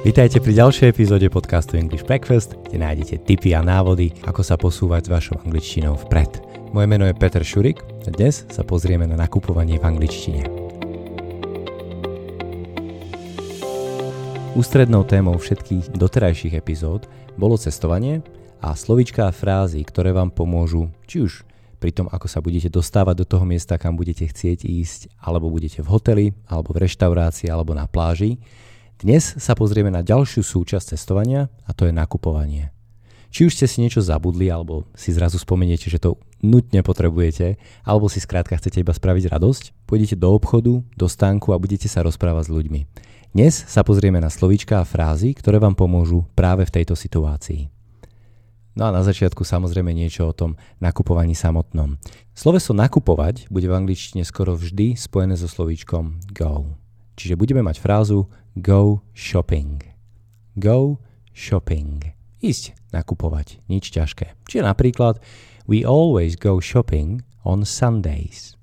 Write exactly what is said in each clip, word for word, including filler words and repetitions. Vitajte pri ďalšej epizóde podcastu English Breakfast, kde nájdete tipy a návody, ako sa posúvať s vašou angličtinou vpred. Moje meno je Peter Šurik a dnes sa pozrieme na nakupovanie v angličtine. Ústrednou témou všetkých doterajších epizód bolo cestovanie a slovíčka a frázy, ktoré vám pomôžu či už pri tom, ako sa budete dostávať do toho miesta, kam budete chcieť ísť, alebo budete v hoteli, alebo v reštaurácii, alebo na pláži. Dnes sa pozrieme na ďalšiu súčasť cestovania a to je nakupovanie. Či už ste si niečo zabudli, alebo si zrazu spomeniete, že to nutne potrebujete, alebo si skrátka chcete iba spraviť radosť, pôjdete do obchodu, do stánku a budete sa rozprávať s ľuďmi. Dnes sa pozrieme na slovíčka a frázy, ktoré vám pomôžu práve v tejto situácii. No a na začiatku samozrejme niečo o tom nakupovaní samotnom. Sloveso nakupovať bude v angličtine skoro vždy spojené so slovíčkom go. Čiže budeme mať frázu go shopping. Go shopping. Ísť nakupovať. Nič ťažké. Čiže napríklad we always go shopping on Sundays.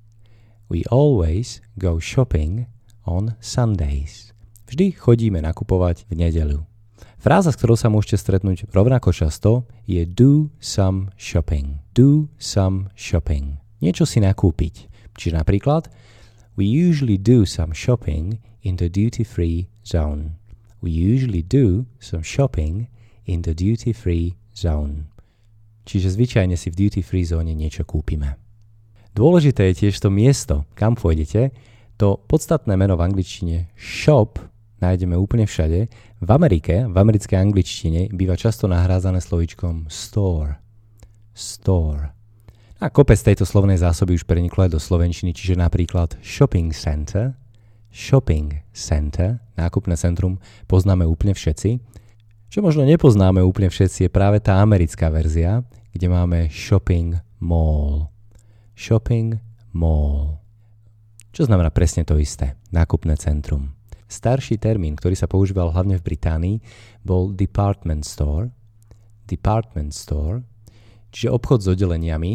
We always go shopping on Sundays. Vždy chodíme nakupovať v nedeľu. Fráza, s ktorou sa môžete stretnúť rovnako často, je do some shopping. Do some shopping. Niečo si nakúpiť. Čiže napríklad we usually do some shopping in the duty-free zone. We usually do some shopping in the duty-free zone. Čiže zvyčajne si v duty-free zóne niečo kúpime. Dôležité je tiež to miesto, kam pôjdete. To podstatné meno v angličtine shop nájdeme úplne všade. V Amerike, v americkej angličtine, býva často nahrádzané slovíčkom store. Store. A kopec tejto slovnej zásoby už preniklo aj do slovenčiny, čiže napríklad shopping center, shopping center, nákupné centrum, poznáme úplne všetci. Čo možno nepoznáme úplne všetci je práve tá americká verzia, kde máme shopping mall. Shopping mall. Čo znamená presne to isté, nákupné centrum. Starší termín, ktorý sa používal hlavne v Británii, bol department store. Department store, čiže obchod s oddeleniami,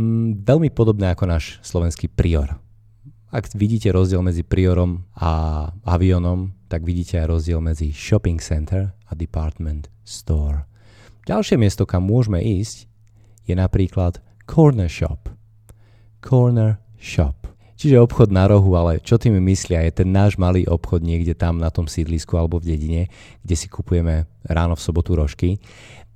Mm, veľmi podobné ako náš slovenský prior. Ak vidíte rozdiel medzi priorom a avionom, tak vidíte aj rozdiel medzi shopping center a department store. Ďalšie miesto, kam môžeme ísť, je napríklad corner shop. Corner shop. Čiže obchod na rohu, ale čo tým myslia, je ten náš malý obchod niekde tam na tom sídlisku alebo v dedine, kde si kupujeme ráno v sobotu rožky.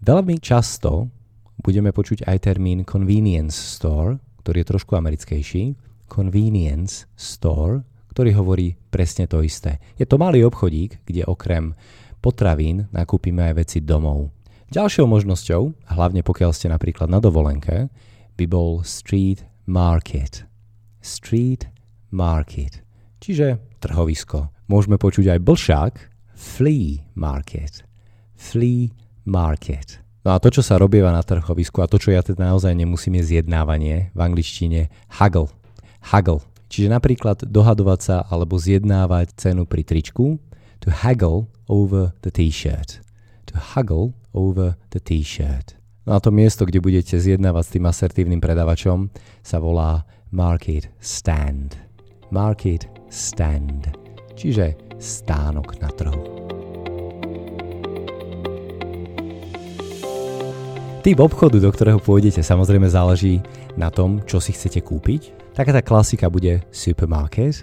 Veľmi často budeme počuť aj termín convenience store, ktorý je trošku americkejší. Convenience store, ktorý hovorí presne to isté. Je to malý obchodík, kde okrem potravín nakúpime aj veci domov. Ďalšou možnosťou, hlavne pokiaľ ste napríklad na dovolenke, by bol street market. Street market, čiže trhovisko. Môžeme počuť aj blšák, flea market. Flea market. No a to, čo sa robieva na trhovisku a to, čo ja teda naozaj nemusím, je zjednávanie, v angličtine haggle. Haggle. Čiže napríklad dohadovať sa alebo zjednávať cenu pri tričku. To haggle over the t-shirt. To haggle over the t-shirt. No a to miesto, kde budete zjednávať s tým asertívnym predavačom, sa volá market stand. Market stand. Čiže stánok na trhu. Typ obchodu, do ktorého pôjdete, samozrejme záleží na tom, čo si chcete kúpiť. Taká tá klasika bude supermarket,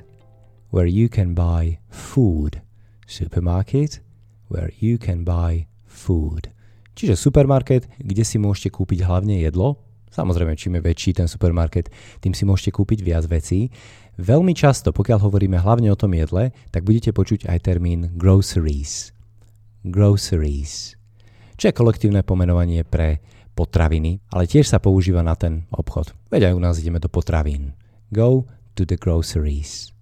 where you can buy food. Supermarket, where you can buy food. Čiže supermarket, kde si môžete kúpiť hlavne jedlo. Samozrejme, čím je väčší ten supermarket, tým si môžete kúpiť viac vecí. Veľmi často, pokiaľ hovoríme hlavne o tom jedle, tak budete počuť aj termín groceries. Groceries. Čo je kolektívne pomenovanie pre potraviny, ale tiež sa používa na ten obchod. Veď aj u nás ideme do potravín. Go to the groceries.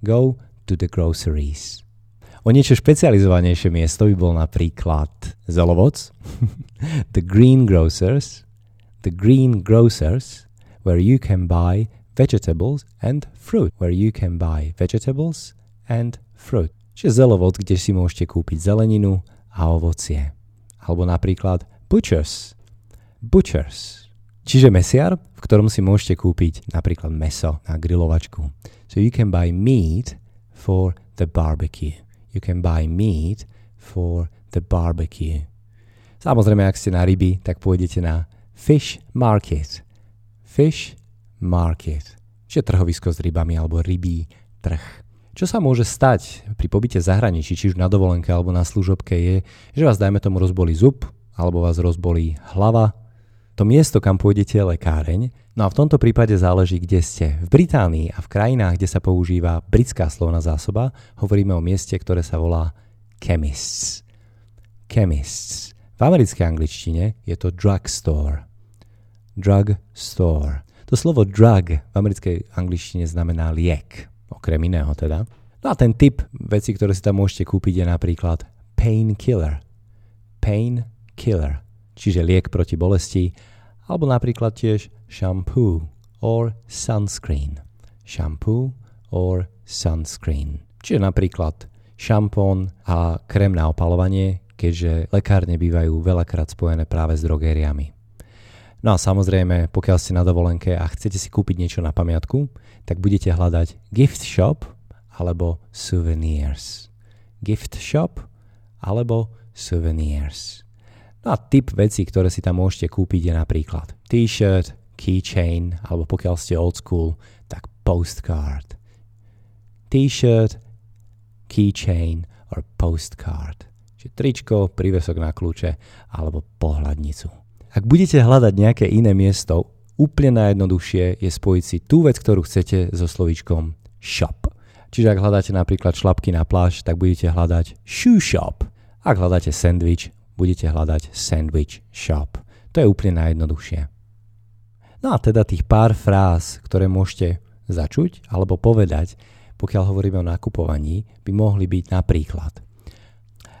Go to the groceries. O niečo špecializovanejšie miesto by bol napríklad zelovoc. The green grocers. The green grocers, where you can buy vegetables and fruit. Where you can buy vegetables and fruit. Čiže zelovoc, kde si môžete kúpiť zeleninu a ovocie. Alebo napríklad butchers. Butchers. Čiže mesiar, v ktorom si môžete kúpiť napríklad meso na grilovačku. So you can buy meat for the barbecue. You can buy meat for the barbecue. Samozrejme, ak ste na ryby, tak pôjdete na fish market. Fish market. Čiže trhovisko s rybami alebo rybí trh. Čo sa môže stať pri pobyte v zahraničí, či už na dovolenke alebo na služobke, je, že vás dajme tomu rozbolí zub alebo vás rozbolí hlava. To miesto, kam pôjdete, je lekáreň. No a v tomto prípade záleží, kde ste. V Británii a v krajinách, kde sa používa britská slovná zásoba, hovoríme o mieste, ktoré sa volá chemists. Chemists. V americkej angličtine je to drugstore. Drugstore. To slovo drug v americkej angličtine znamená liek. Okrem iného teda. No a ten typ veci, ktoré si tam môžete kúpiť, je napríklad painkiller. Painkiller, čiže liek proti bolesti, alebo napríklad tiež shampoo or sunscreen. Shampoo or sunscreen. Čiže napríklad šampón a krém na opalovanie, keďže lekárne bývajú veľakrát spojené práve s drogériami. No a samozrejme, pokiaľ ste na dovolenke a chcete si kúpiť niečo na pamiatku, tak budete hľadať gift shop alebo souvenirs. Gift shop alebo souvenirs. No a typ vecí, ktoré si tam môžete kúpiť, je napríklad t-shirt, keychain, alebo pokiaľ ste old school, tak postcard. T-shirt, keychain or postcard. Čiže tričko, prívesok na kľúče alebo pohľadnicu. Ak budete hľadať nejaké iné miesto, úplne najjednoduchšie je spojiť si tú vec, ktorú chcete, so slovíčkom shop. Čiže ak hľadáte napríklad šlapky na pláž, tak budete hľadať shoe shop. Ak hľadáte sandwich, budete hľadať sandwich shop. To je úplne najjednoduchšie. No a teda tých pár fráz, ktoré môžete začuť alebo povedať, pokiaľ hovoríme o nakupovaní, by mohli byť napríklad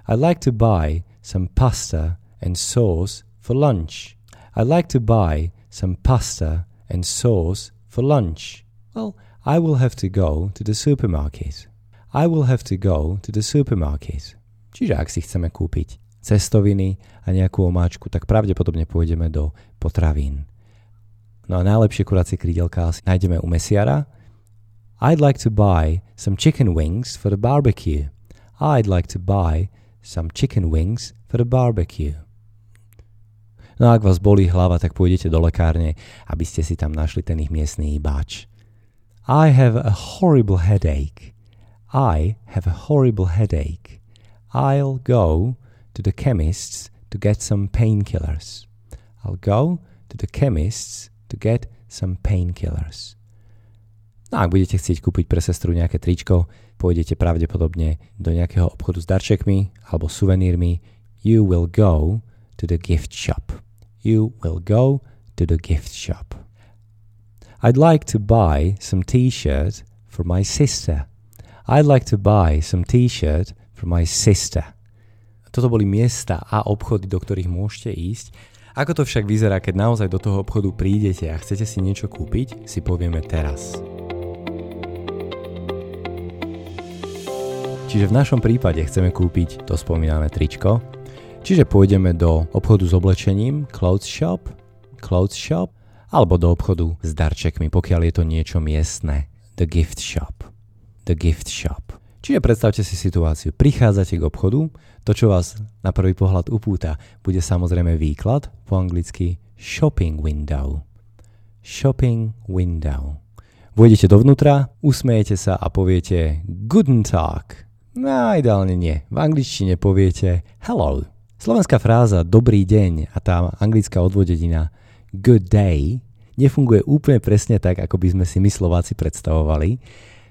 I'd like to buy some pasta and sauce for lunch. I'd like to buy some pasta and sauce for lunch. Well, I will have to go to the supermarket. I will have to go to the supermarket. Čiže ak si chceme kúpiť cestoviny a nejakú omáčku, tak pravdepodobne pôjdeme do potravín. No a najlepšie kuracie krídelka asi nájdeme u mesiara. I'd like to buy some chicken wings for the barbecue. I'd like to buy some chicken wings for the barbecue. No ak vás bolí hlava, tak pôjdete do lekárne, aby ste si tam našli ten ich miestný báč. I have a horrible headache. I have a horrible headache. I'll go to the chemists to get some painkillers. I'll go to the chemists to get some painkillers. No ak budete chcieť kúpiť pre sestru nejaké tričko, pôjdete pravdepodobne do nejakého obchodu s darčekmi alebo suvenírmi. You will go to the gift shop. You will go to the gift shop. I'd like to buy some t-shirt for my sister. I'd like to buy some t-shirt for my sister. Toto boli miesta a obchody, do ktorých môžete ísť. Ako to však vyzerá, keď naozaj do toho obchodu prídete a chcete si niečo kúpiť, si povieme teraz. Čiže v našom prípade chceme kúpiť to spomínané tričko. Čiže pôjdeme do obchodu s oblečením, clothes shop, clothes shop, alebo do obchodu s darčekmi, pokiaľ je to niečo miestne, the gift shop, the gift shop. Čiže predstavte si situáciu, prichádzate k obchodu, to čo vás na prvý pohľad upúta, bude samozrejme výklad, po anglicky shopping window, shopping window. Vôjdete dovnútra, usmejete sa a poviete guten Tag. No, ideálne nie, v angličtine poviete hello. Slovenská fráza dobrý deň a tá anglická odvodenina good day nefunguje úplne presne tak, ako by sme si my Slováci predstavovali.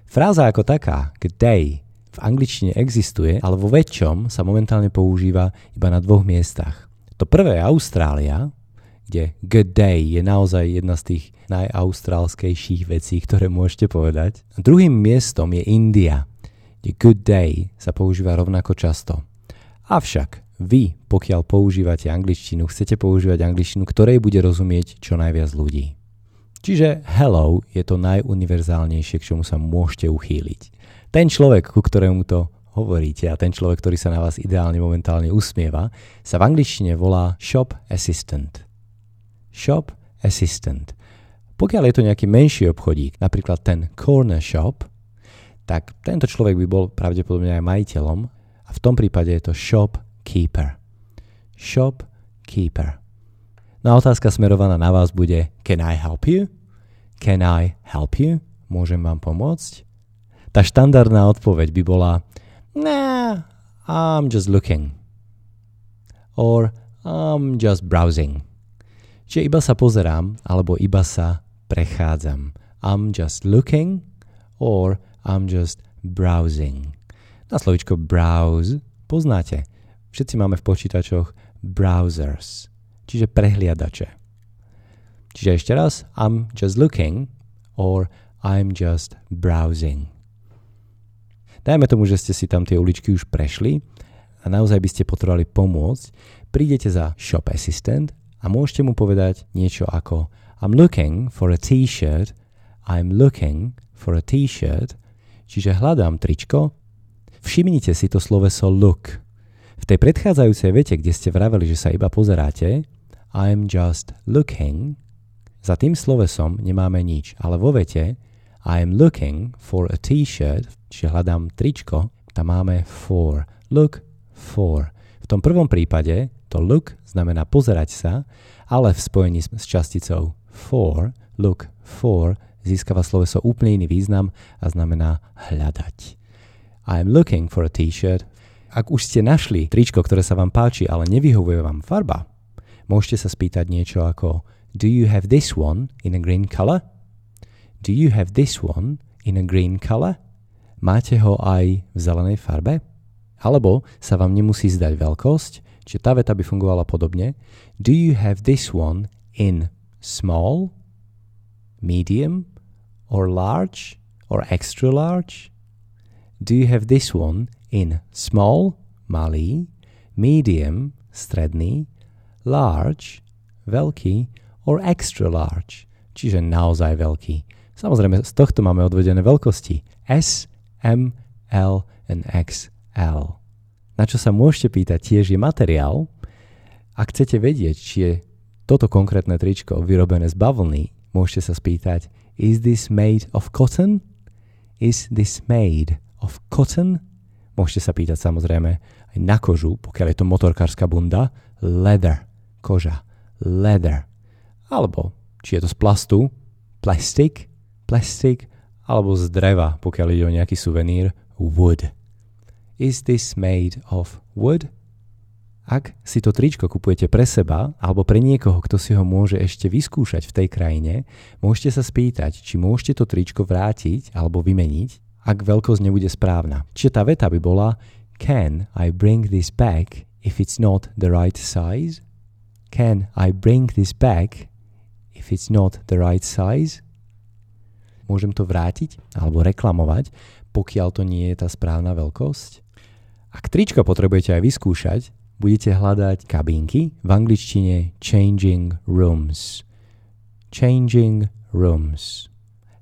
Fráza ako taká, good day, v angličtine existuje, ale vo väčšom sa momentálne používa iba na dvoch miestach. To prvé je Austrália, kde good day je naozaj jedna z tých najaustrálskejších vecí, ktoré môžete povedať. A druhým miestom je India, kde good day sa používa rovnako často. Avšak vy, pokiaľ používate angličtinu, chcete používať angličtinu, ktorej bude rozumieť čo najviac ľudí. Čiže hello je to najuniverzálnejšie, k čomu sa môžete uchýliť. Ten človek, ku ktorému to hovoríte a ten človek, ktorý sa na vás ideálne momentálne usmieva, sa v angličtine volá shop assistant. Shop assistant. Pokiaľ je to nejaký menší obchodík, napríklad ten corner shop, tak tento človek by bol pravdepodobne aj majiteľom. V v tom prípade je to shopkeeper. Shopkeeper. No a otázka smerovaná na vás bude Can I help you? Can I help you? Môžem vám pomôcť? Tá štandardná odpoveď by bola Nah, I'm just looking. Or I'm just browsing. Čiže iba sa pozerám, alebo iba sa prechádzam. I'm just looking or I'm just browsing. Na slovičko browse poznáte. Všetci máme v počítačoch browsers. Čiže prehliadače. Čiže ešte raz, I'm just looking or I'm just browsing. Dajme tomu, že ste si tam tie uličky už prešli a naozaj by ste potrebovali pomôcť. Prídete za shop assistant a môžete mu povedať niečo ako I'm looking for a t-shirt, I'm looking for a t-shirt, čiže hľadám tričko. Všimnite si to sloveso look. V tej predchádzajúcej vete, kde ste vraveli, že sa iba pozeráte, I'm just looking, za tým slovesom nemáme nič, ale vo vete I'm looking for a t-shirt, čiže hľadám tričko, tam máme for, look for. V tom prvom prípade to look znamená pozerať sa, ale v spojení s časticou for, look for, získava sloveso úplne iný význam a znamená hľadať. I'm looking for a t-shirt. Ak už ste našli tričko, ktoré sa vám páči, ale nevyhovuje vám farba, môžete sa spýtať niečo ako Do you have this one in a green color? Do you have this one in a green color? Máte ho aj v zelenej farbe? Alebo sa vám nemusí zdať veľkosť, čiže tá veta by fungovala podobne. Do you have this one in small, medium, or large, or extra large? Do you have this one in small, malý, medium, stredný, large, veľký, or extra large, čiže naozaj veľký. Samozrejme, z tohto máme odvedené veľkosti S, M, L and iks el. Na čo sa môžete pýtať tiež je materiál. Ak chcete vedieť, či je toto konkrétne tričko vyrobené z bavlny, môžete sa spýtať Is this made of cotton? Is this made of cotton? Môžete sa pýtať samozrejme aj na kožu, pokiaľ je to motorkárska bunda, leather, koža, leather. Alebo, či je to z plastu, plastic, plastic, alebo z dreva, pokiaľ ide o nejaký suvenír, wood. Is this made of wood? Ak si to tričko kupujete pre seba alebo pre niekoho, kto si ho môže ešte vyskúšať v tej krajine, môžete sa spýtať, či môžete to tričko vrátiť alebo vymeniť, ak veľkosť nebude správna. Čiže tá veta by bola Can I bring this back if it's not the right size? Can I bring this back if it's not the right size? Môžem to vrátiť alebo reklamovať, pokiaľ to nie je tá správna veľkosť. Ak tričko potrebujete aj vyskúšať, budete hľadať kabínky, v angličtine changing rooms. Changing rooms.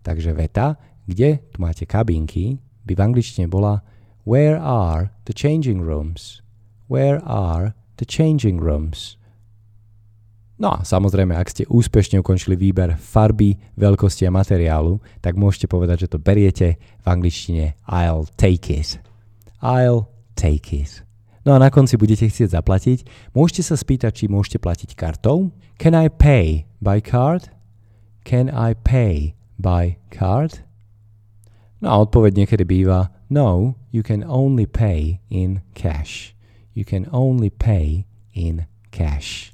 Takže veta kde tu máte kabinky, by v angličtine bola Where are the changing rooms? Where are the changing rooms? No a samozrejme, ak ste úspešne ukončili výber farby, veľkosti a materiálu, tak môžete povedať, že to beriete v angličtine I'll take it. I'll take it. No a na konci budete chcieť zaplatiť. Môžete sa spýtať, či môžete platiť kartou. Can I pay by card? Can I pay by card? No a odpoveď niekedy býva No, you can only pay in cash. You can only pay in cash.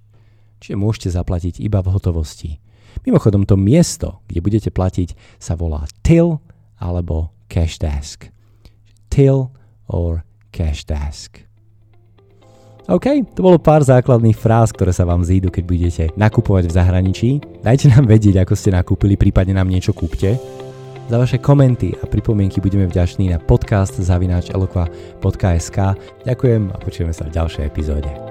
Čiže môžete zaplatiť iba v hotovosti. Mimochodom, to miesto, kde budete platiť, sa volá till alebo cash desk. Till or cash desk. OK, to bolo pár základných fráz, ktoré sa vám zídu, keď budete nakupovať v zahraničí. Dajte nám vedieť, ako ste nakúpili, prípadne nám niečo kúpte. Za vaše komenty a pripomienky budeme vďační na podcast zavináč elokva bodka es ká. Ďakujem a počujeme sa v ďalšej epizóde.